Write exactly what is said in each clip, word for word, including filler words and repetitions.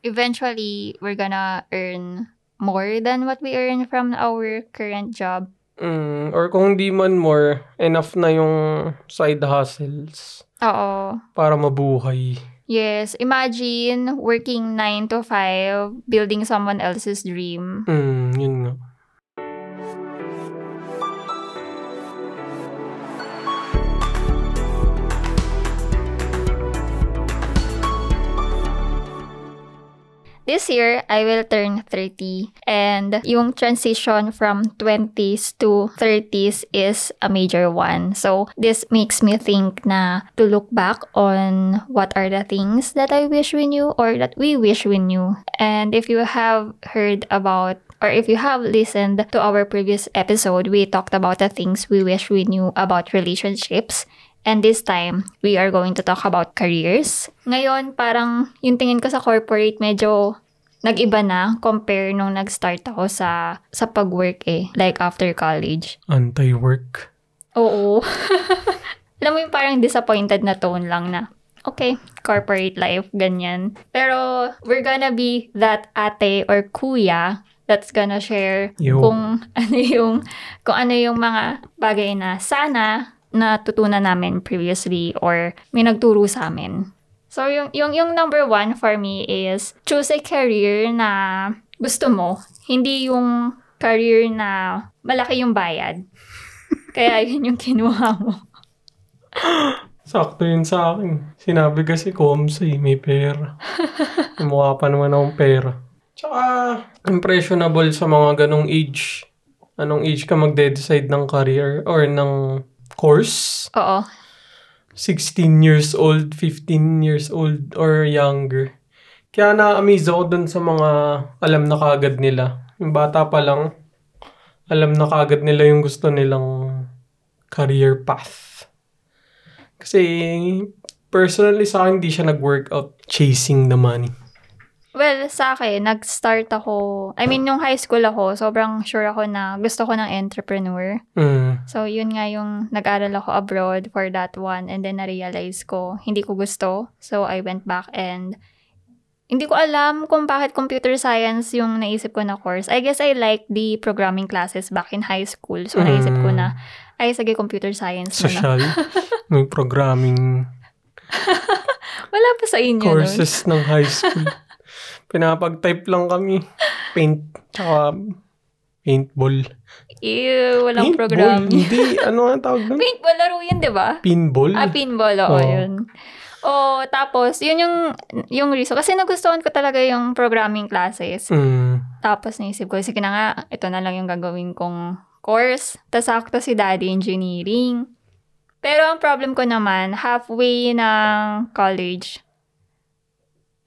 eventually we're gonna earn more than what we earn from our current job. Mm, or kung di man more, enough na yung side hustles. Oo. Para mabuhay. Yes. Imagine working nine to five, building someone else's dream. Mm, yun nga. This year, I will turn thirty, and yung transition from twenties to thirties is a major one. So, this makes me think na to look back on what are the things that I wish we knew or that we wish we knew. And if you have heard about or if you have listened to our previous episode, we talked about the things we wish we knew about relationships. And this time, we are going to talk about careers. Ngayon, parang yung tingin ko sa corporate medyo nag-iba na compare nung nag-start ako sa, sa pag-work eh. Like after college. Anti-work. Oo. Alam mo yung parang disappointed na tone lang na, okay, corporate life, ganyan. Pero we're gonna be that ate or kuya that's gonna share Yo. kung ano yung kung ano yung mga bagay na sana natutunan namin previously or may nagturo sa amin. So, yung, yung, yung number one for me is choose a career na gusto mo. Hindi yung career na malaki yung bayad. Kaya yun yung kinuha mo. Sakto yun sa akin. Sinabi kasi Komso eh, may pera. Mukha pa naman akong pera. Tsaka, impressionable sa mga ganong age. Anong age ka magde-decide ng career or ng course? Oo. sixteen years old, fifteen years old, or younger. Kaya na-amaze ako dun sa mga alam na kagad nila. Yung bata pa lang, alam na kagad nila yung gusto nilang career path. Kasi, personally sa akin, di siya nag-workout chasing the money. Well, sa akin, nag-start ako, I mean, nung high school ako, sobrang sure ako na gusto ko ng entrepreneur. Mm. So, yun nga yung nag-aral ako abroad for that one. And then, na-realize ko, hindi ko gusto. So, I went back and hindi ko alam kung bakit computer science yung naisip ko na course. I guess I liked the programming classes back in high school. So, mm. naisip ko na, ay, sige, computer science Social. na. Social. May programming. Wala pa sa inyo courses nun. Courses ng high school. Pinapag-type lang kami. Paint. Tsaka paintball. Ew, walang paintball, program. Hindi. Ano ang tawag doon? Paintball laro yun, di ba? Pinball. Ah, pinball. Oo, oh. yun. O, tapos, yun yung yung reason. Kasi nagustuhan ko talaga yung programming classes. Mm. Tapos naisip ko, sige na nga, ito na lang yung gagawin kong course. Tapos sakto si Daddy Engineering. Pero ang problem ko naman, halfway ng college,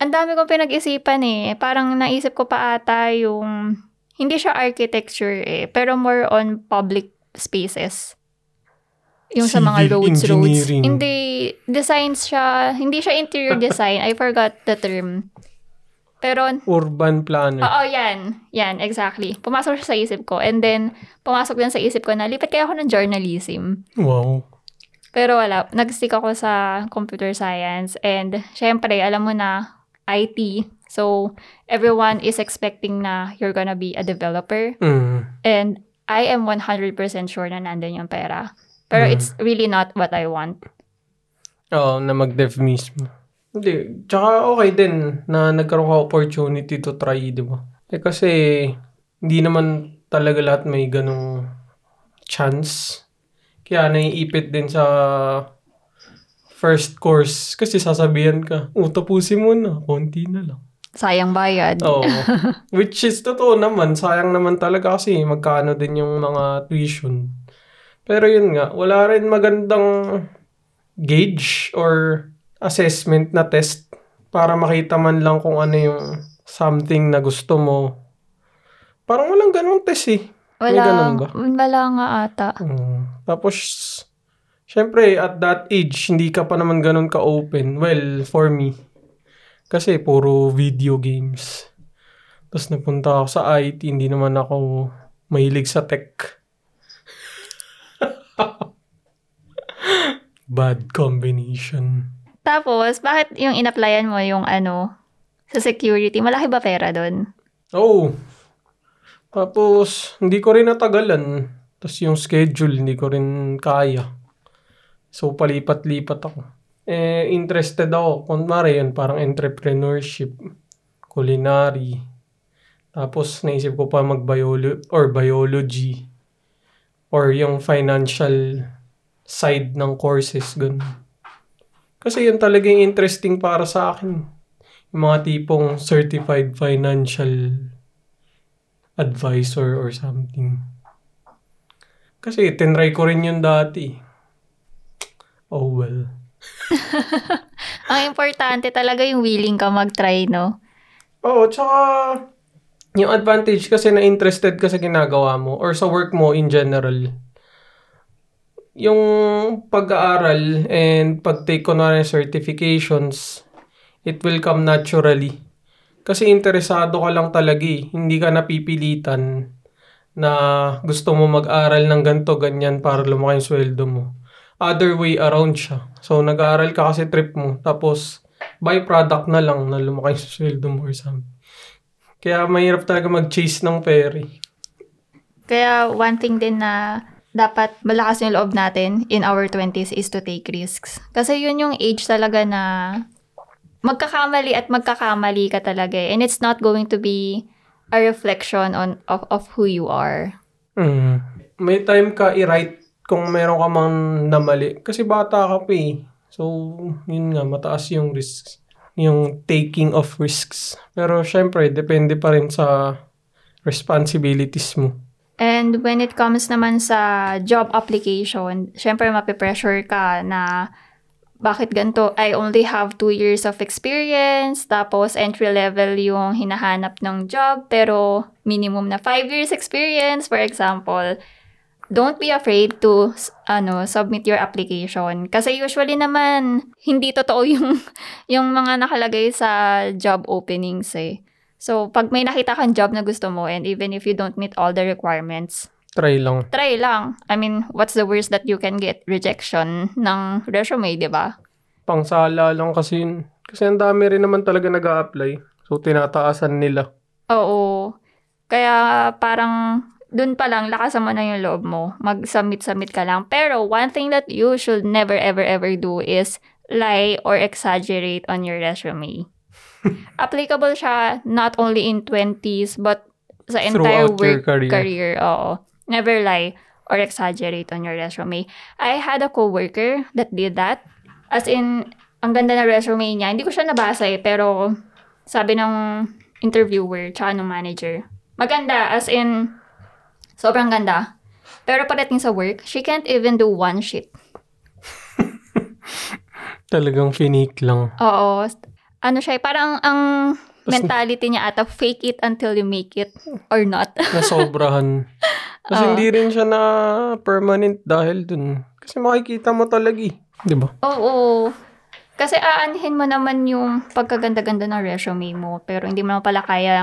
ang dami kong pinag-isipan eh. Parang naisip ko pa ata yung, hindi siya architecture eh, pero more on public spaces. Yung civil sa mga roads, roads. Hindi, design siya, hindi siya interior design. I forgot the term. Pero, urban planner. Oo, yan. Yan, exactly. Pumasok siya sa isip ko. And then, pumasok din sa isip ko na, lipat kaya ako ng journalism. Wow. Pero wala, nag-stick ako sa computer science. And, syempre, alam mo na, I T. So, everyone is expecting na you're gonna be a developer. Mm. And I am one hundred percent sure na nandun yung pera. Pero mm. it's really not what I want. Oo, oh, na mag-dev mismo. Hindi. Tsaka okay din na nagkaroon ka opportunity to try, di ba? Eh kasi, hindi naman talaga lahat may ganong chance. Kaya naiipit din sa first course kasi sasabihan ka, oh, tapusin mo na, konti na lang. Sayang bayad. Oo. Which is totoo naman, sayang naman talaga kasi magkano din yung mga tuition. Pero yun nga, wala rin magandang gauge or assessment na test para makita man lang kung ano yung something na gusto mo. Parang walang ganong test eh. Wala, wala nga ata. Mm. Tapos, syempre, at that age, hindi ka pa naman ganun ka-open. Well, for me. Kasi, puro video games. Tapos, napunta ako sa I T. Hindi naman ako mahilig sa tech. Bad combination. Tapos, bakit yung in-applyan mo yung ano, sa security. Malaki ba pera doon? Oo. Oh. Tapos, hindi ko rin natagalan. Tapos yung schedule, hindi ko rin kaya. So, palipat-lipat ako. Eh, interested ako. Kunwari yun, parang entrepreneurship, culinary. Tapos, naisip ko pa mag-biolo- or biology. Or yung financial side ng courses, ganun. Kasi yun talaga yung interesting para sa akin. Yung mga tipong certified financial advisor or something. Kasi tinry ko rin yun dati. Oh well. Ang importante talaga yung willing ka mag-try, no? Oo, tsaka yung advantage kasi na interested ka sa ginagawa mo or sa work mo in general. Yung pag-aaral and pag-take ko na rin certifications, it will come naturally. Kasi interesado ka lang talaga eh. Hindi ka napipilitan na gusto mo mag-aral ng ganito, ganyan para lumaki yung sweldo mo. Other way around siya. So, nag-aaral ka kasi trip mo. Tapos, byproduct na lang na lumaki yung sweldo mo or something. Kaya mahirap talaga mag-chase ng pera. Kaya one thing din na dapat malakas yung loob natin in our twenties is to take risks. Kasi yun yung age talaga na magkakamali at magkakamali ka talaga. And it's not going to be a reflection on of, of who you are. Mm. May time ka i-right kung meron ka mang namali. Kasi bata ka pa eh. So, yun nga, mataas yung risks. Yung taking of risks. Pero syempre, depende pa rin sa responsibilities mo. And when it comes naman sa job application, syempre mapipressure ka na bakit ganito? I only have two years of experience, tapos entry level yung hinahanap ng job, pero minimum na five years experience, for example. Don't be afraid to ano submit your application. Kasi usually naman, hindi totoo yung, yung mga nakalagay sa job openings eh. So, pag may nakita kang job na gusto mo and even if you don't meet all the requirements, try lang. Try lang. I mean, what's the worst that you can get? Rejection ng resume, di ba? Pangsala lang kasi yun. Kasi ang dami rin naman talaga nag-a-apply. So, tinataasan nila. Oo. Kaya parang dun pa lang, lakasan mo na yung loob mo. Mag-submit-submit ka lang. Pero one thing that you should never, ever, ever do is lie or exaggerate on your resume. Applicable siya not only in twenties but sa entire work career. career. Oo. Never lie or exaggerate on your resume. I had a coworker that did that. As in, ang ganda na resume niya. Hindi ko siya nabasa eh, pero sabi ng interviewer tsaka ng manager, maganda, as in, sobrang ganda. Pero parating sa work, she can't even do one shit. Talagang finick lang. Oo. Ano siya, parang ang mentality niya ata, fake it until you make it or not. Nasobrahan. Kasi oh. Hindi rin siya na permanent dahil dun. Kasi makikita mo talaga eh. Diba? Oo. Kasi aanhin mo naman yung pagkaganda-ganda ng resume mo pero hindi mo naman pala kaya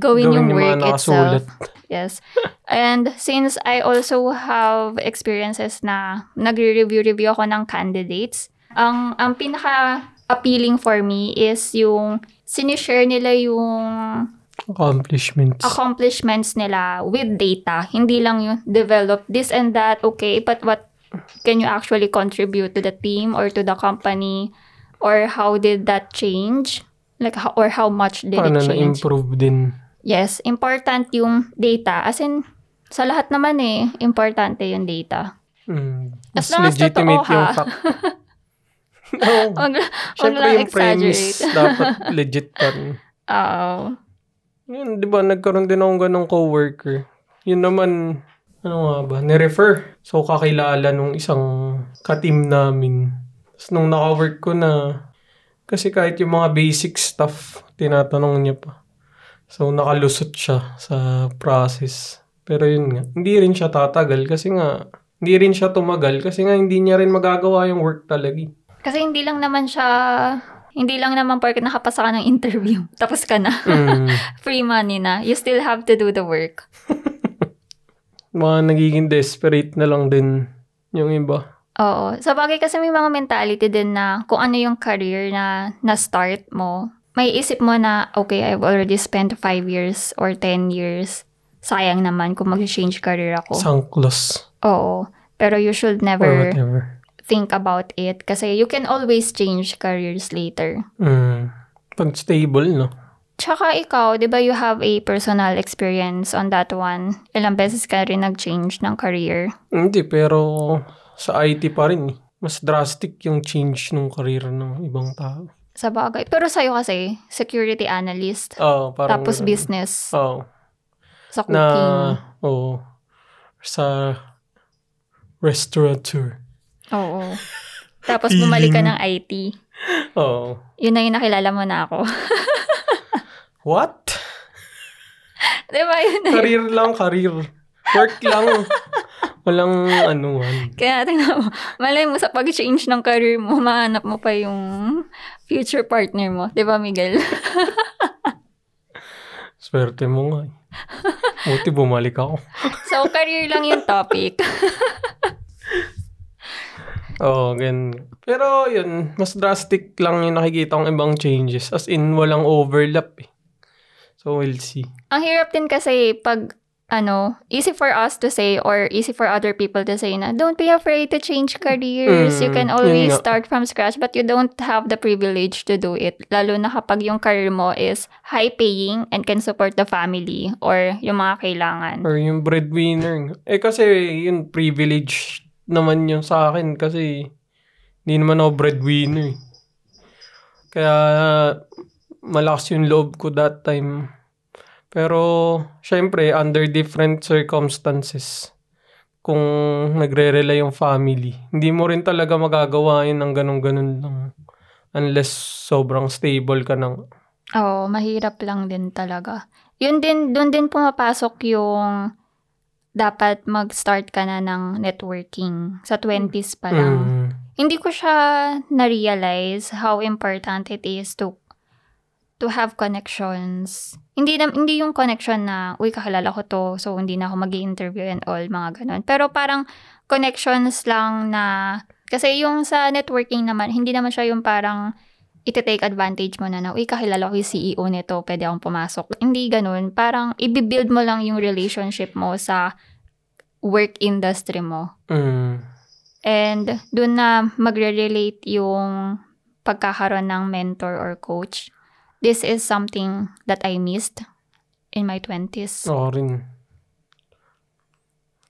gawin, gawin yung work itself. Yes. And since I also have experiences na nagre-review-review ako ng candidates, ang, ang pinaka appealing for me is yung sinishare nila yung accomplishments accomplishments nila with data. Hindi lang yung develop this and that, okay, but what can you actually contribute to the team or to the company, or how did that change? Like, how, or how much did Paano it change? Paano na-improve din? Yes, important yung data. As in, sa lahat naman eh, importante yung data. Mm, as long as legitimate totoo, yung fact. No. Siyempre yung premise dapat legit pa rin. Oo. Yun, di ba, nagkaroon din akong ganong coworker. Yun naman, ano nga ba, nirefer. So, kakilala nung isang ka-team namin. Tapos nung naka-work ko na, kasi kahit yung mga basic stuff, tinatanong niya pa. So, nakalusot siya sa process. Pero yun nga, hindi rin siya tatagal kasi nga, hindi rin siya tumagal kasi nga hindi niya rin magagawa yung work talaga. Kasi hindi lang naman siya, hindi lang naman porket nakapasa ka ng interview, tapos ka na. Mm. Free money na. You still have to do the work. Mga nagiging desperate na lang din yung iba. Oo. Sa bagay kasi may mga mentality din na kung ano yung career na na-start mo, may isip mo na, okay, I've already spent five years or ten years. Sayang naman kung mag-change career ako. Sunk loss. Oo. Pero you should never think about it. Kasi you can always change careers later. Mm. Pag stable, no? Tsaka ikaw, di ba you have a personal experience on that one? Ilang beses ka rin nag-change ng career? Hindi, pero sa I T pa rin. Mas drastic yung change ng career ng ibang tao. Sa bagay. Pero sa'yo kasi, security analyst. Oh, parang, tapos business. Oo. Oh. Sa cooking. Na, oh, sa restaurateur. Oo. Oh, oh. Tapos bumalik ka ng I T. Oo. Oh. Yun na yung nakilala mo na ako. What? Diba yun na career yun? lang, career. Work lang. Walang anuhan. Kaya tingnan mo, malay mo sa pag-change ng career mo, mahanap mo pa yung future partner mo. Diba, Miguel? Swerte mo nga eh. Buti bumalik ako. So, career lang yung topic. Oo, oh, ganun. Pero yun, mas drastic lang yung nakikita kong ibang changes. As in, walang overlap eh. So, we'll see. Ang hirap din kasi pag, ano, easy for us to say or easy for other people to say na, don't be afraid to change careers. Mm, you can always start from scratch but you don't have the privilege to do it. Lalo na kapag yung career mo is high-paying and can support the family or yung mga kailangan. Or yung breadwinner. Eh kasi yung privilege naman yung sa akin kasi hindi naman ako breadwinner. Kaya malakas yung loob ko that time. Pero, syempre, under different circumstances, kung nagre-rely yung family, hindi mo rin talaga magagawa yun ng ganun-ganun lang unless sobrang stable ka ng... Oo, mahirap lang din talaga. Yun din, dun din pumapasok yung dapat mag-start ka na ng networking sa twenties pa lang. Mm. Hindi ko siya na-realize how important it is to to have connections. Hindi na, hindi yung connection na, uy, kakilala ko to, so hindi na ako mag-i-interview and all, mga ganun. Pero parang connections lang na, kasi yung sa networking naman, hindi naman siya yung parang iti-take advantage mo na na, uy, kakilala ko yung C E O nito, pwede akong pumasok. Hindi ganun. Parang i-build mo lang yung relationship mo sa work industry mo. Mm. And dun na magre-relate yung pagkakaroon ng mentor or coach. This is something that I missed in my twenties. Oo rin.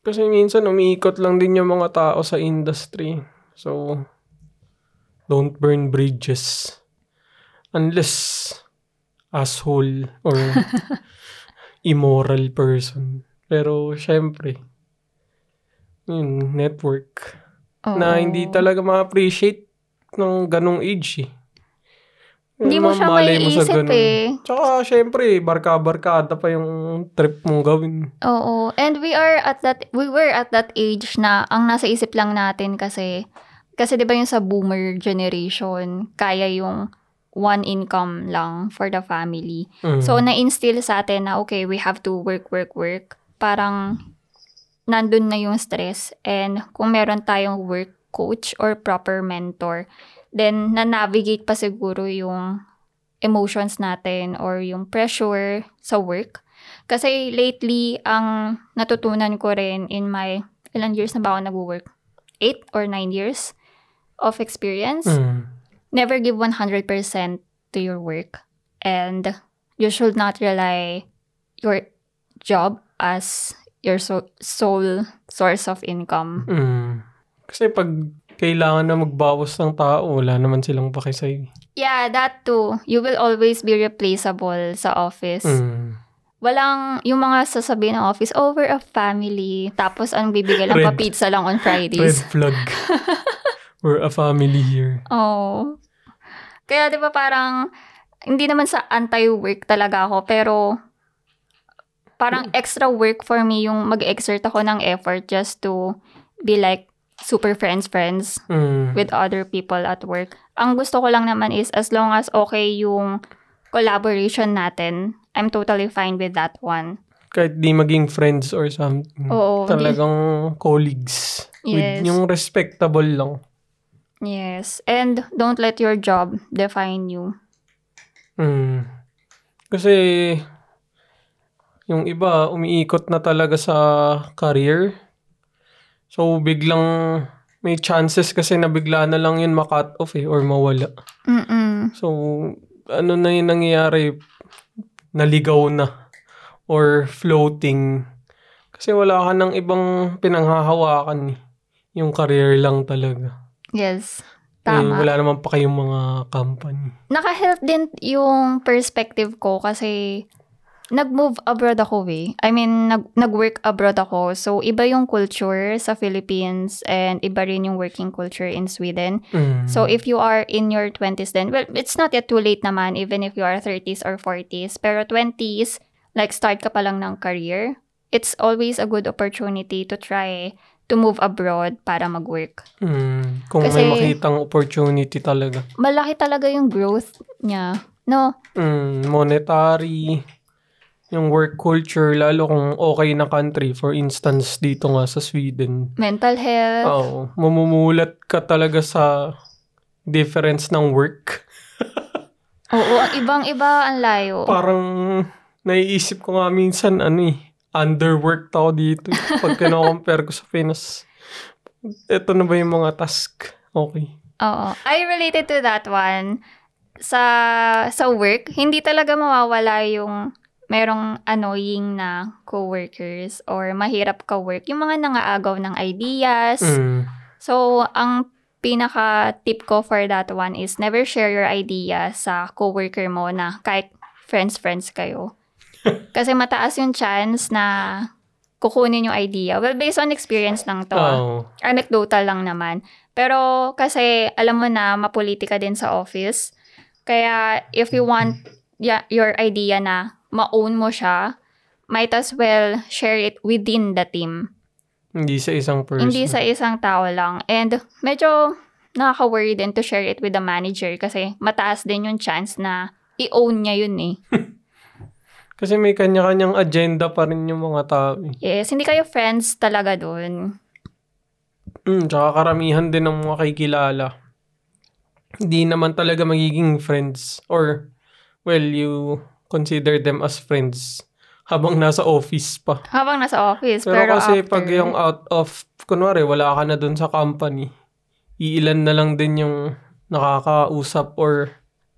Kasi minsan umiikot lang din yung mga tao sa industry. So, don't burn bridges. Unless asshole or immoral person. Pero, syempre, yun, network. Oh. Na hindi talaga ma-appreciate ng ganong age eh. Hindi mo siya may iisip eh. Tsaka, syempre, barka-barkada pa yung trip mong gawin. Oo. And we are at that, we were at that age na ang nasa isip lang natin kasi, kasi di ba yung sa boomer generation, kaya yung one income lang for the family. Mm. So, na-instill sa atin na, okay, we have to work, work, work. Parang, nandun na yung stress. And kung meron tayong work coach or proper mentor, then, na-navigate pa siguro yung emotions natin or yung pressure sa work. Kasi lately, ang natutunan ko rin in my, ilan years na ba ako nag-work? Eight or nine years of experience. Mm. Never give one hundred percent to your work. And you should not rely your job as your so- sole source of income. Mm. Kasi pag... kailangan na magbawas ng tao. Wala naman silang pakisay. Yeah, that too. You will always be replaceable sa office. Mm. Walang yung mga sasabihin ng office, oh, we're a family. Tapos ang bibigay lang pa pizza lang on Fridays. Red flag. We're a family here. Oh. Kaya di ba parang, hindi naman sa anti-work talaga ako, pero parang extra work for me yung mag-exert ako ng effort just to be like, super friends friends mm. with other people at work. Ang gusto ko lang naman is as long as okay yung collaboration natin, I'm totally fine with that one. Kahit di maging friends or something. Oo, talagang di. Colleagues. Yes. With yung respectable lang. Yes. And don't let your job define you. Mm. Kasi yung iba umiikot na talaga sa career. So biglang may chances kasi na bigla na lang yun ma-cut off eh or mawala. Mm-mm. So ano na yung nangyayari, naligaw na or floating. Kasi wala ka ng ibang pinanghahawakan eh. Yung career lang talaga. Yes. Tama. Eh, wala naman pa kayong mga company. Naka-help din yung perspective ko kasi nag-move abroad ako eh. I mean, nag- nag-work abroad ako. So, iba yung culture sa Philippines and iba rin yung working culture in Sweden. Mm. So, if you are in your twenties then, well, it's not yet too late naman even if you are thirties or forties. Pero twenties, like start ka pa lang ng career, it's always a good opportunity to try to move abroad para mag-work. Mm, kung kasi may makitang opportunity talaga. Malaki talaga yung growth niya, no? Mm, monetary, yung work culture, lalo kung okay na country. For instance, dito nga sa Sweden. Mental health. Oo. Mamumulat ka talaga sa difference ng work. Oo, ang ibang-iba, ang layo. Parang naiisip ko nga minsan, ano eh, underworked ako dito. Pag kino-compare ko sa Pinas, ito na ba yung mga task? Okay. Oo. I related to that one. Sa sa work, hindi talaga mawawala yung merong annoying na co-workers or mahirap ka-work. Yung mga nangaagaw ng ideas. Mm. So, ang pinaka-tip ko for that one is never share your idea sa co-worker mo na kahit friends-friends kayo. Kasi mataas yung chance na kukunin yung idea. Well, based on experience lang to. Oh. Anecdotal lang naman. Pero kasi alam mo na mapolitika din sa office. Kaya if you want y- your idea na ma-own mo siya, might as well share it within the team. Hindi sa isang person. Hindi sa isang tao lang. And medyo nakaka-worry din to share it with the manager kasi mataas din yung chance na i-own niya yun eh. Kasi may kanya-kanyang agenda pa rin yung mga tao. Yes, hindi kayo friends talaga dun. Hmm, tsaka karamihan din ng mga kakilala. Hindi naman talaga magiging friends. Or, well, you consider them as friends habang nasa office pa. Habang nasa office, pero, pero kasi after, pag yung out of, kunwari, wala ka na dun sa company, iilan na lang din yung nakakausap or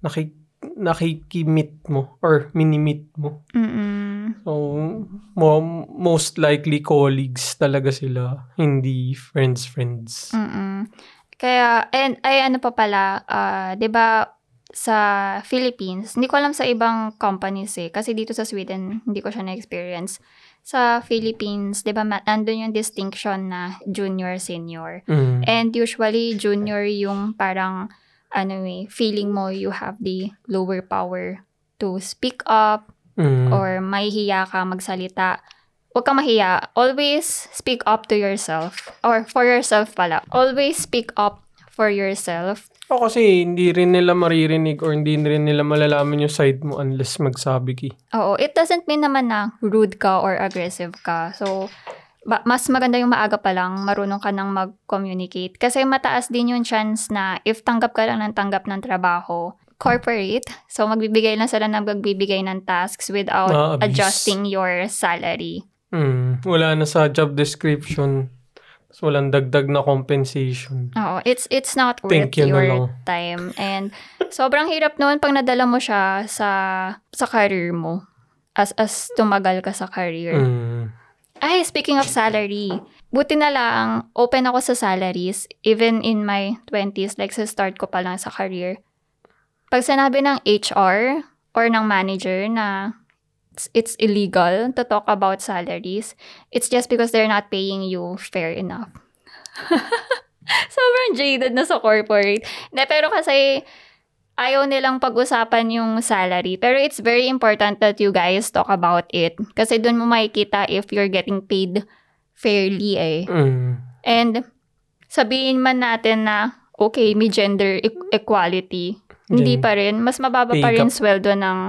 nakik nakikimit mo or minimit mo. Mm-mm. So, mo- most likely colleagues talaga sila, hindi friends-friends. Mm-mm. Kaya, and, ay ano pa pala, uh, diba sa Philippines, hindi ko alam sa ibang companies eh, kasi dito sa Sweden, hindi ko siya na-experience. Sa Philippines, diba, nandun yung distinction na junior-senior. Mm. And usually, junior yung parang anyway, feeling mo you have the lower power to speak up mm. or mahihiya ka magsalita. Huwag kang mahiya. Always speak up to yourself. Or for yourself pala. Always speak up for yourself. O kasi hindi rin nila maririnig or hindi rin nila malalaman yung side mo unless magsabi ki. Oo. It doesn't mean naman na rude ka or aggressive ka. So, Ba- mas maganda yung maaga pa lang, marunong ka nang mag-communicate. Kasi mataas din yung chance na if tanggap ka lang ng tanggap ng trabaho, corporate, so magbibigay lang sila ng magbibigay ng tasks without ah, adjusting your salary. Mm, wala na sa job description. So, walang dagdag na compensation. Oo, it's, it's not worth you your time. And sobrang hirap noon pag nadala mo siya sa, sa career mo. As, as tumagal ka sa career. Mm. Ay, speaking of salary, buti na lang, open ako sa salaries, even in my twenties, like sa start ko pa lang sa career. Pag sinabi ng H R or ng manager na it's, it's illegal to talk about salaries, it's just because they're not paying you fair enough. Sobrang jaded na sa corporate. De, pero kasi ayaw nilang pag-usapan yung salary. Pero it's very important that you guys talk about it. Kasi dun mo makikita if you're getting paid fairly eh. Mm. And sabihin man natin na, okay, may gender e- equality. Gen- Hindi pa rin. Mas mababa pa rin sweldo ng,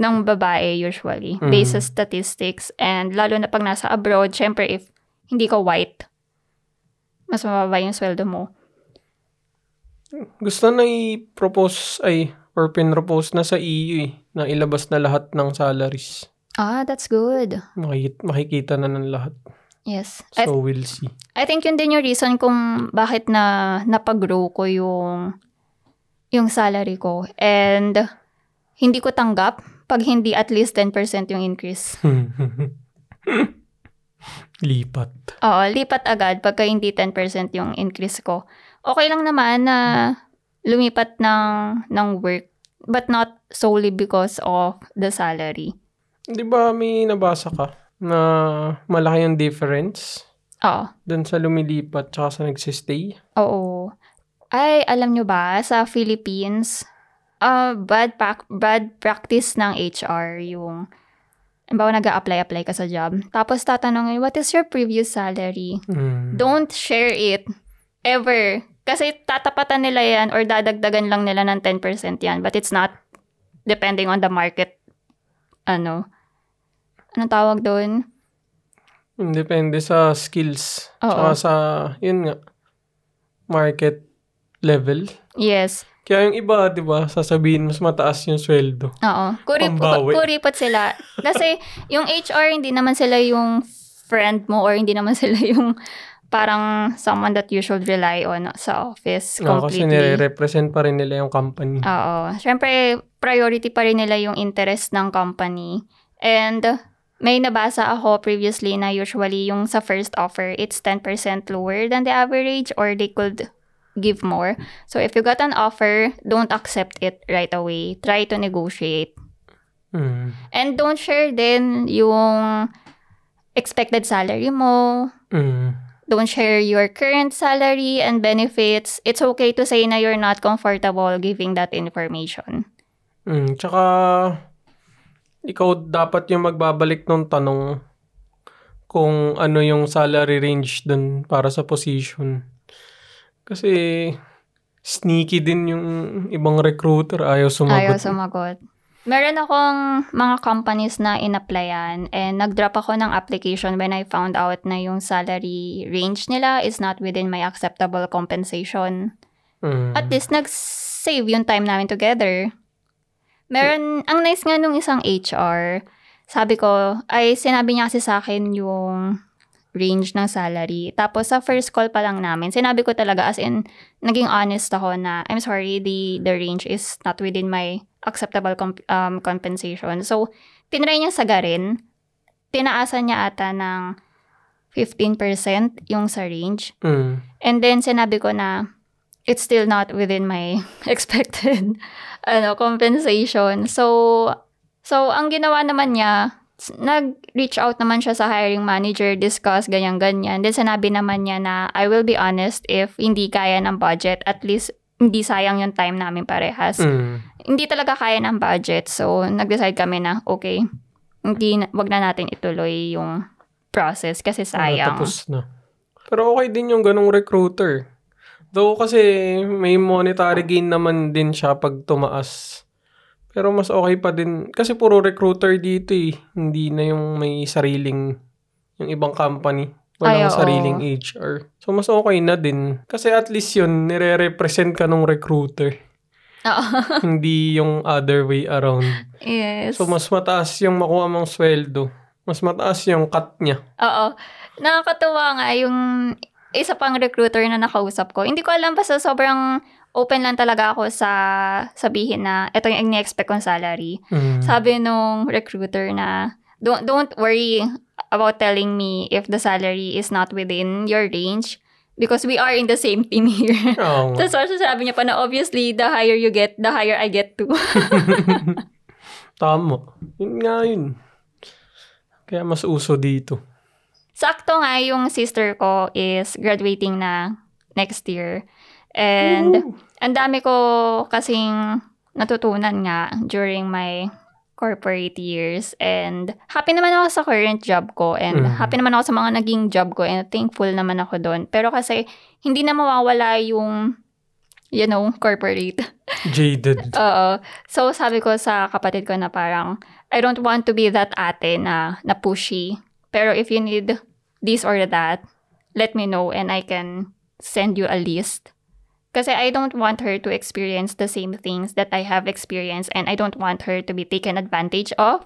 ng babae usually. Mm. Based sa statistics. And lalo na pag nasa abroad, syempre if hindi ka white, mas mababa yung sweldo mo. Gusto na i-propose, ay, or pinropose na sa E U eh, na ilabas na lahat ng salaries. Ah, that's good. Makikita, makikita na ng lahat. Yes. So, th- we'll see. I think yun din yung reason kung bakit na napag-grow ko yung yung salary ko. And hindi ko tanggap pag hindi at least ten percent yung increase. Lipat. Oo, lipat agad pagka hindi ten percent yung increase ko. Okay lang naman na lumipat ng, ng work, but not solely because of the salary. Di ba may nabasa ka na malaki yung difference? Oo. Dun sa lumilipat tsaka sa nagsistay? Oo. Ay, alam nyo ba, sa Philippines, uh, bad, pa- bad practice ng H R yung... Halimbawa, nag-a-apply-apply ka sa job. Tapos tatanungin, what is your previous salary? Mm. Don't share it. Ever. Kasi tatapatan nila yan or dadagdagan lang nila ng ten percent yan. But it's not depending on the market. Ano? Anong tawag doon? Depende sa skills. Oo. Saka sa, yun nga, market level. Yes. Kaya yung iba, di ba, sasabihin mas mataas yung sweldo. Oo. Kurip, kuripot sila. Kasi yung H R, hindi naman sila yung friend mo or hindi naman sila yung parang someone that you should rely on sa office completely. Oo, kasi nire-represent pa rin nila yung company. Oo. Siyempre, priority pa rin nila yung interest ng company. And may nabasa ako previously na usually yung sa first offer, it's ten percent lower than the average or they could... give more. So, if you got an offer, don't accept it right away. Try to negotiate. Mm. And don't share din yung expected salary mo. Mm. Don't share your current salary and benefits. It's okay to say na you're not comfortable giving that information. Mm. Tsaka, ikaw dapat yung magbabalik nung tanong kung ano yung salary range dun para sa position. Kasi sneaky din yung ibang recruiter. Ayaw sumagot. Ayaw sumagot. Meron akong mga companies na in-applyan and nag-drop ako ng application when I found out na yung salary range nila is not within my acceptable compensation. Mm. At least nag-save yung time namin together. Meron, ang nice nga nung isang H R, sabi ko, ay sinabi niya kasi sa akin yung... range ng salary. Tapos sa first call pa lang namin, sinabi ko talaga as in naging honest ako na I'm sorry, the the range is not within my acceptable comp- um, compensation. So, tinry niya sagarin. Tinaasan niya ata ng fifteen percent yung sa range. Mm. And then sinabi ko na it's still not within my expected ano compensation. So, so ang ginawa naman niya, nag-reach out naman siya sa hiring manager, discuss, ganyan-ganyan. Then, sinabi naman niya na, I will be honest, if hindi kaya ng budget, at least, hindi sayang yung time namin parehas. Mm. Hindi talaga kaya ng budget. So, nag-decide kami na, okay, hindi, wag na natin ituloy yung process kasi sayang. Ah, tapos na. Pero okay din yung ganong recruiter. Though, kasi may monetary gain naman din siya pag tumaas. Pero mas okay pa din. Kasi puro recruiter dito eh. Hindi na yung may sariling, yung ibang company. Walang Ay, sariling H R. So, mas okay na din. Kasi at least yun, nire-represent ka nung recruiter. Oo. Hindi yung other way around. Yes. So, mas mataas yung makuha mong sweldo. Mas mataas yung cut niya. Oo. Nakakatuwa nga yung isa pang recruiter na nakausap ko. Hindi ko alam basta sobrang... open lang talaga ako sa sabihin na ito yung ini-expect kong salary. Mm. Sabi nung recruiter na don't don't worry about telling me if the salary is not within your range because we are in the same team here. Oh. Tapos also sabi niya pa na obviously the higher you get, the higher I get too. Tama. Yun nga yun. Kaya mas uso dito. Sakto nga yung sister ko is graduating na next year. And ang dami ko kasing natutunan nga during my corporate years. And happy naman ako sa current job ko. And mm. happy naman ako sa mga naging job ko. And thankful naman ako doon. Pero kasi hindi na mawawala yung, you know, corporate. Jaded. Oo. So sabi ko sa kapatid ko na parang, I don't want to be that ate na, na pushy. Pero if you need this or that, let me know and I can send you a list. Kasi I don't want her to experience the same things that I have experienced, and I don't want her to be taken advantage of.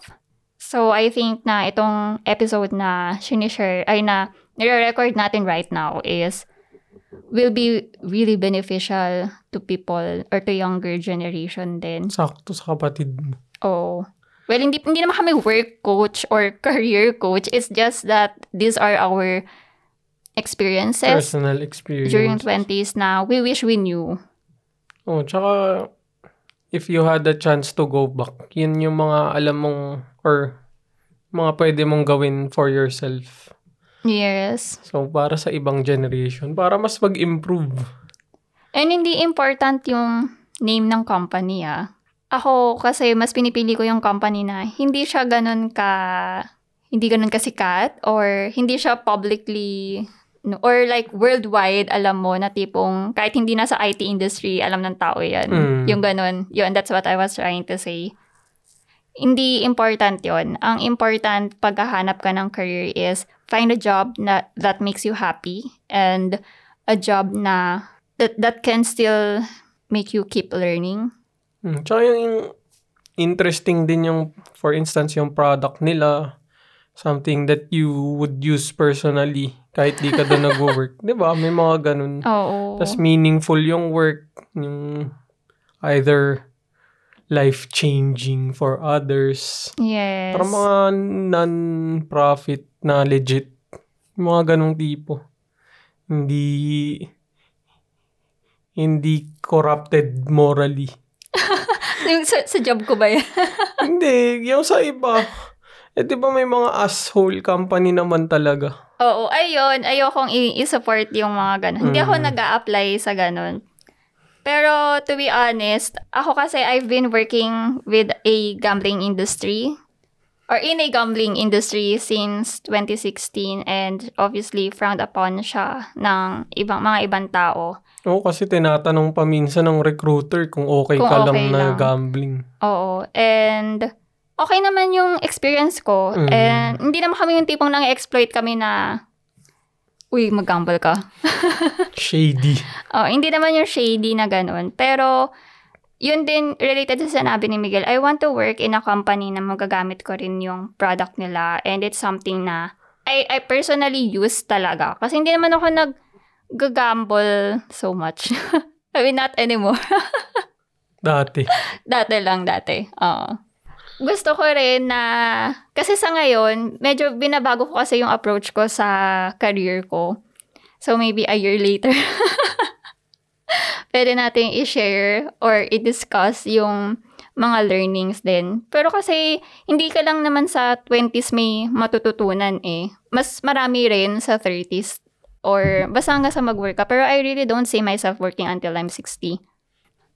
So I think na itong episode na sinishare, ay na nire-record natin right now is will be really beneficial to people or to younger generation din. Sakto sa kapatid mo. Oo. Well, hindi, hindi naman kami work coach or career coach. It's just that these are our experiences. Personal experiences. During twenties na we wish we knew. Oh, tsaka if you had a chance to go back, yun yung mga alam mong or mga pwede mong gawin for yourself. Yes. So, para sa ibang generation, para mas mag-improve. And hindi important yung name ng company, ah. Ako, kasi mas pinipili ko yung company na hindi siya ganun ka, hindi ganun ka sikat, or hindi siya publicly, or like worldwide, alam mo, na tipong kahit hindi nasa I T industry, alam ng tao yan. Mm. Yung ganun. Yun, that's what I was trying to say. Hindi important yon. Ang important paghahanap ka ng career is find a job na that makes you happy and a job na that that can still make you keep learning. Hmm. Tsaka yung interesting din yung, for instance, yung product nila, something that you would use personally kahit di ka doon nag-work. Diba? May mga ganun. Oo. Tapos meaningful yung work, yung either life-changing for others. Yes. Para mga non-profit na legit. Mga ganong tipo. Hindi, hindi corrupted morally. sa, sa job ko ba yan? Hindi. Yung sa iba. Eh, di ba may mga asshole company naman talaga? Oo. Ayun. Ayokong i-support yung mga ganon. Mm. Hindi ako nag-a-apply sa ganon. Pero to be honest, ako kasi I've been working with a gambling industry or in a gambling industry since twenty sixteen, and obviously frowned upon siya ng ibang mga ibang tao. Oo, kasi tinatanong pa minsan ng recruiter kung okay kung ka okay lang na lang. Gambling. Oo, and okay naman yung experience ko. Mm. And hindi naman kami yung tipong nang-exploit kami na uy, mag-gamble ka. Shady. Oh, hindi naman yung shady na ganun. Pero, yun din, related sa sinabi ni Miguel, I want to work in a company na magagamit ko rin yung product nila. And it's something na I, I personally use talaga. Kasi hindi naman ako nag-gamble so much. I mean, not anymore. Dati. Dati lang, dati. Oo. Uh. Gusto ko rin na, kasi sa ngayon, medyo binabago ko kasi yung approach ko sa career ko. So, maybe a year later, pwede natin i-share or i-discuss yung mga learnings din. Pero kasi, hindi ka lang naman sa twenties may matututunan eh. Mas marami rin sa thirties or basta hanggang sa mag-work ka. Pero I really don't see myself working until I'm sixty.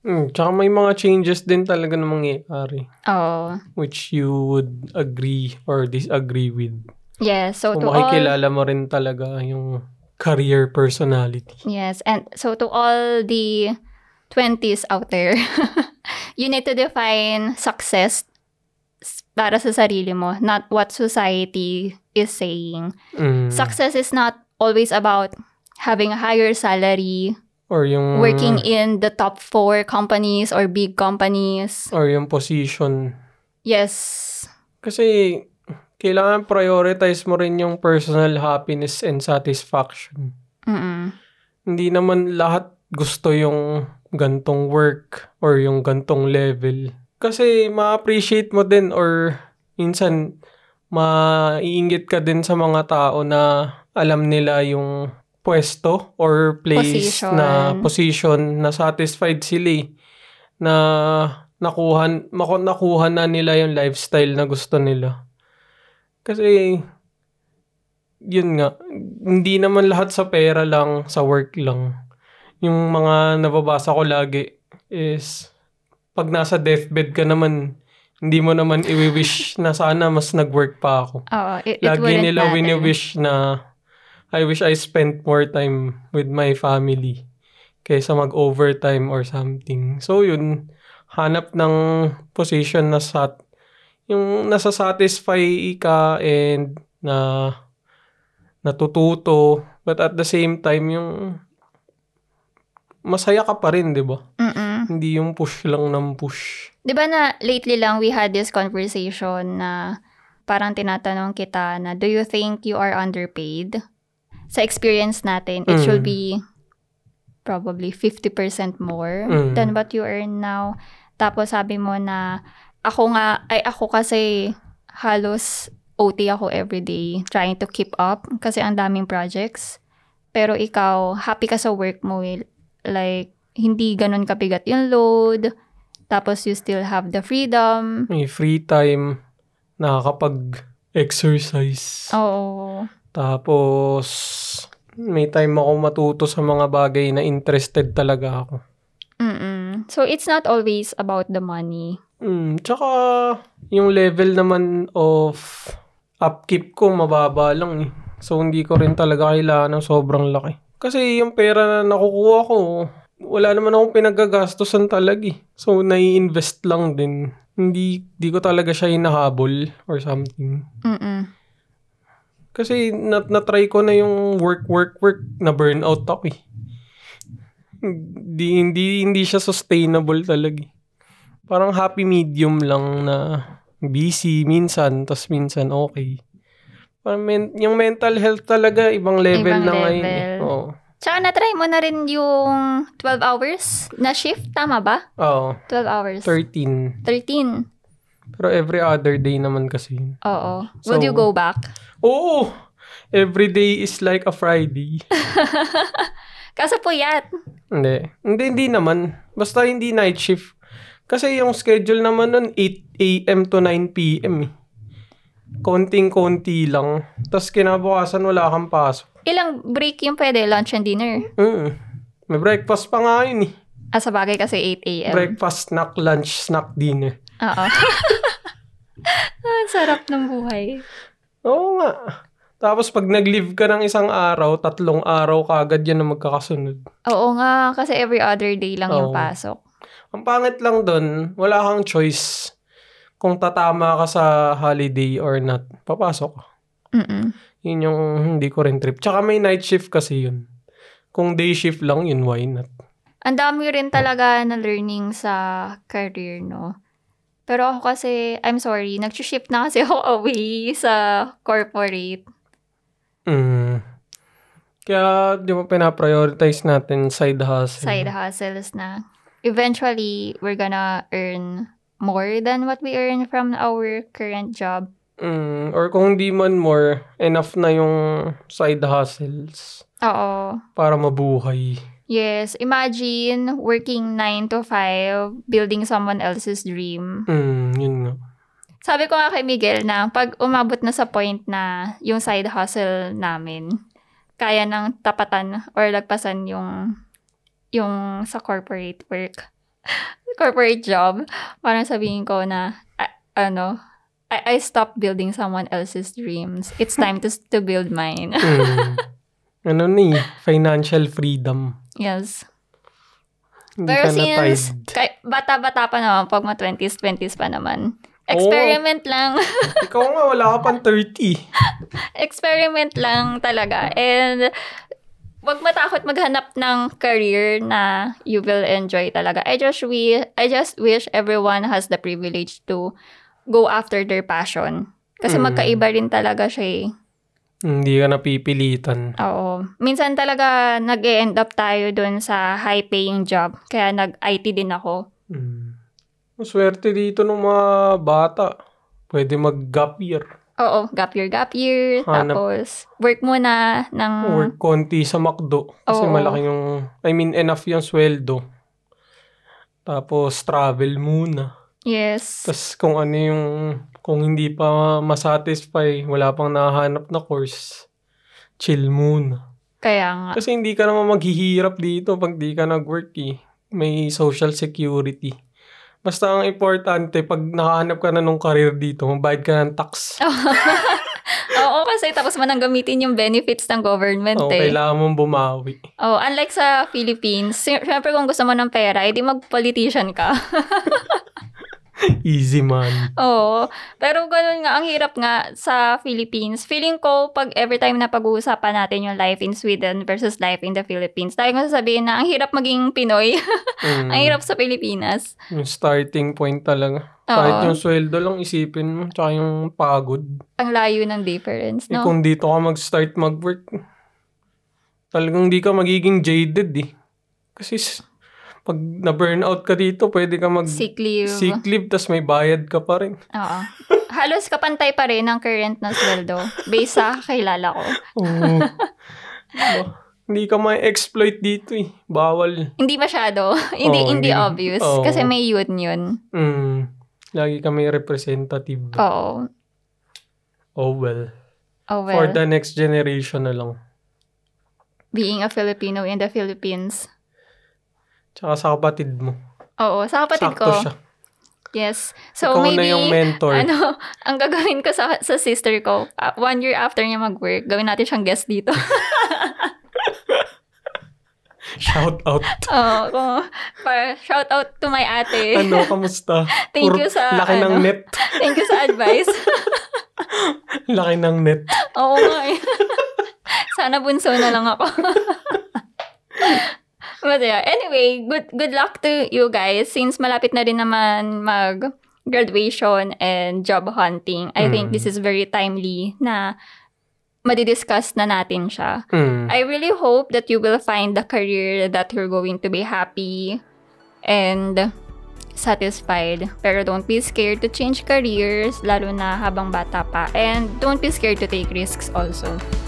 Hmm, tsaka may mga changes din talaga na mangyayari. Oo. Oh. Which you would agree or disagree with. Yes, so, so to makikilala all... makikilala mo rin talaga yung career personality. Yes, and so to all the twenties out there, you need to define success para sa sarili mo, not what society is saying. Mm. Success is not always about having a higher salary, or yung working in the top four companies or big companies. Or yung position. Yes. Kasi kailangan prioritize mo rin yung personal happiness and satisfaction. Mm-mm. Hindi naman lahat gusto yung gantong work or yung gantong level. Kasi ma-appreciate mo din or minsan maiinggit ka din sa mga tao na alam nila yung pwesto or place position. Na position na satisfied sila na nakuha nakuha na nila yung lifestyle na gusto nila. Kasi yun nga, hindi naman lahat sa pera lang, sa work lang. Yung mga nababasa ko lagi is pag nasa deathbed ka naman, hindi mo naman i-wish na sana mas nag-work pa ako. Oh, it, it lagi nila wini-wish na I wish I spent more time with my family kaysa mag-overtime or something. So yun, hanap ng position na sat yung nasa satisfy ka and na natututo, but at the same time yung masaya ka pa rin, di ba? Mm-mm. Hindi yung push lang ng push. Di ba na lately lang we had this conversation na parang tinatanong kita na, do you think you are underpaid? Sa experience natin, it mm. should be probably fifty percent more mm. than what you earn now. Tapos sabi mo na, ako nga, ay ako kasi halos O T ako everyday trying to keep up kasi ang daming projects. Pero ikaw, happy ka sa work mo. Like, hindi ganun kapigat yung load. Tapos you still have the freedom. May free time. Nakakapag-exercise. Oo. Tapos, may time ako matuto sa mga bagay na interested talaga ako. Mm-mm. So, it's not always about the money. Mm, tsaka, yung level naman of upkeep ko, mababa lang eh. So, hindi ko rin talaga kailangan ng sobrang laki. Kasi yung pera na nakukuha ko, wala naman akong pinagagastosan talaga eh. So, nai-invest lang din. Hindi, hindi ko talaga siya hinahabol or something. Mm-mm. Kasi nat natry ko na yung work, work, work, na burnout ako eh. Hindi, hindi, hindi siya sustainable talaga eh. Parang happy medium lang na busy minsan, tas minsan okay. Parang men- yung mental health talaga, ibang level ibang na level. Ngayon eh. Oo. Tsaka na-try mo na rin yung twelve hours na shift, tama ba? Oo. twelve hours. thirteen. thirteen. Pero every other day naman kasi. Oo. So, would you go back? Oo. Every day is like a Friday. Kaso puyat. Hindi. Hindi, hindi naman. Basta hindi night shift. Kasi yung schedule naman nun, eight a.m. to nine p.m. eh. Konting-konti lang. Tapos kinabukasan wala kang pasok. Ilang break yung pwede? Lunch and dinner? Mm. May breakfast pa nga yun eh. Ah, sa bagay kasi eight a.m. Breakfast, snack, lunch, snack, dinner. Oo. Ang sarap ng buhay. Oo nga. Tapos pag nag-leave ka ng isang araw, tatlong araw kaagad yan na magkakasunod. Oo nga, kasi every other day lang Oo. Yung pasok. Ang pangit lang dun, wala kang choice kung tatama ka sa holiday or not. Papasok ka. Mm-mm. Yun yung hindi ko rin trip. Tsaka may night shift kasi yun. Kung day shift lang, yun, why not? Ang dami rin talaga na learning sa career, no? Pero ako kasi, I'm sorry, nag-shift na kasi ako away sa corporate. Mm. Kaya, di ba pinaprioritize natin side hustle? Side hustles na. Eventually, we're gonna earn more than what we earn from our current job. Mm, or kung di man more, enough na yung side hustles. Oo. Para mabuhay. Yes. Imagine working nine to five, building someone else's dream. Mm, yun nga. Sabi ko nga kay Miguel na pag umabot na sa point na yung side hustle namin, kaya nang tapatan or lagpasan yung, yung sa corporate work. Corporate job. Parang sabihin ko na, uh, ano, I, I stopped building someone else's dreams. It's time to to build mine. mm. Ano ni? Financial freedom. Yes. Hindi pero since kay, bata-bata pa naman, pag mga twenties, twenties pa naman. Experiment oh, lang. Ikaw nga, wala ka pang thirty. Experiment lang talaga. And wag matakot maghanap ng career na you will enjoy talaga. I just, we, I just wish everyone has the privilege to go after their passion. Kasi mm. magkaiba rin talaga siya eh. Hindi ka napipilitan. Oo. Minsan talaga nag-e-end up tayo dun sa high-paying job. Kaya nag-I T din ako. Mm. Maswerte dito ng mga bata. Pwede mag-gap year. Oo. Gap year, gap year. Hanap. Tapos work muna ng... Work konti sa McDo. Kasi Oo. Malaki yung... I mean, enough yung sweldo. Tapos travel muna. Yes. Tapos kung ano yung, kung hindi pa masatisfy, wala pang nahanap na course, chill muna. Kaya nga. Kasi hindi ka naman maghihirap dito pag di ka nag-work eh. May social security. Basta ang importante, pag nakahanap ka na nung career dito, mabayad ka ng tax. Oo, kasi tapos man ang gamitin yung benefits ng government Oo, eh. Kailangan mong bumawi. Oo, unlike sa Philippines, syempre kung gusto mo ng pera, edi mag-politician ka. Easy man. Oo. Pero ganun nga, ang hirap nga sa Philippines. Feeling ko, pag every time na pag-uusapan natin yung life in Sweden versus life in the Philippines, tayo nga sasabihin na ang hirap maging Pinoy. Mm. Ang hirap sa Pilipinas. Yung starting point talaga. Oo. Kahit yung sweldo lang isipin mo, tsaka yung pagod. Ang layo ng difference, no? Eh, kung dito ka mag-start mag-work, talagang di ka magiging jaded eh. Kasi pag na-burnout ka dito, pwede ka mag... Sick leave. Sick leave, tas may bayad ka pa rin. Oo. Halos kapantay pa rin ang current na sweldo. Based sa kakilala ko. Oo. Oh, hindi ka ma-exploit dito eh. Bawal. Hindi masyado. Hindi, oh, hindi obvious. Oh. Kasi may union. Mm. Lagi ka may representative. Oo. Oh well. Oh well. For the next generation na lang. Being a Filipino in the Philippines. Tsaka sa kapatid mo. Oo, sa kapatid sakto ko. Sakto siya. Yes. So, ikaw maybe, na yung mentor. Ano, ang gagawin ko sa, sa sister ko, uh, one year after niya mag-work, gawin natin siyang guest dito. Shout out. Oo. Oh, shout out to my ate. Ano, kamusta? Thank Or, you sa... Laki ano, ng net. Thank you sa advice. Laki ng net. Oo nga eh. Sana bunso na lang ako. But yeah, anyway, good good luck to you guys since malapit na rin naman mag graduation and job hunting. I mm. think this is very timely na madidiscuss na natin siya. Mm. I really hope that you will find the career that you're going to be happy and satisfied. Pero don't be scared to change careers, lalo na habang bata pa. And don't be scared to take risks also.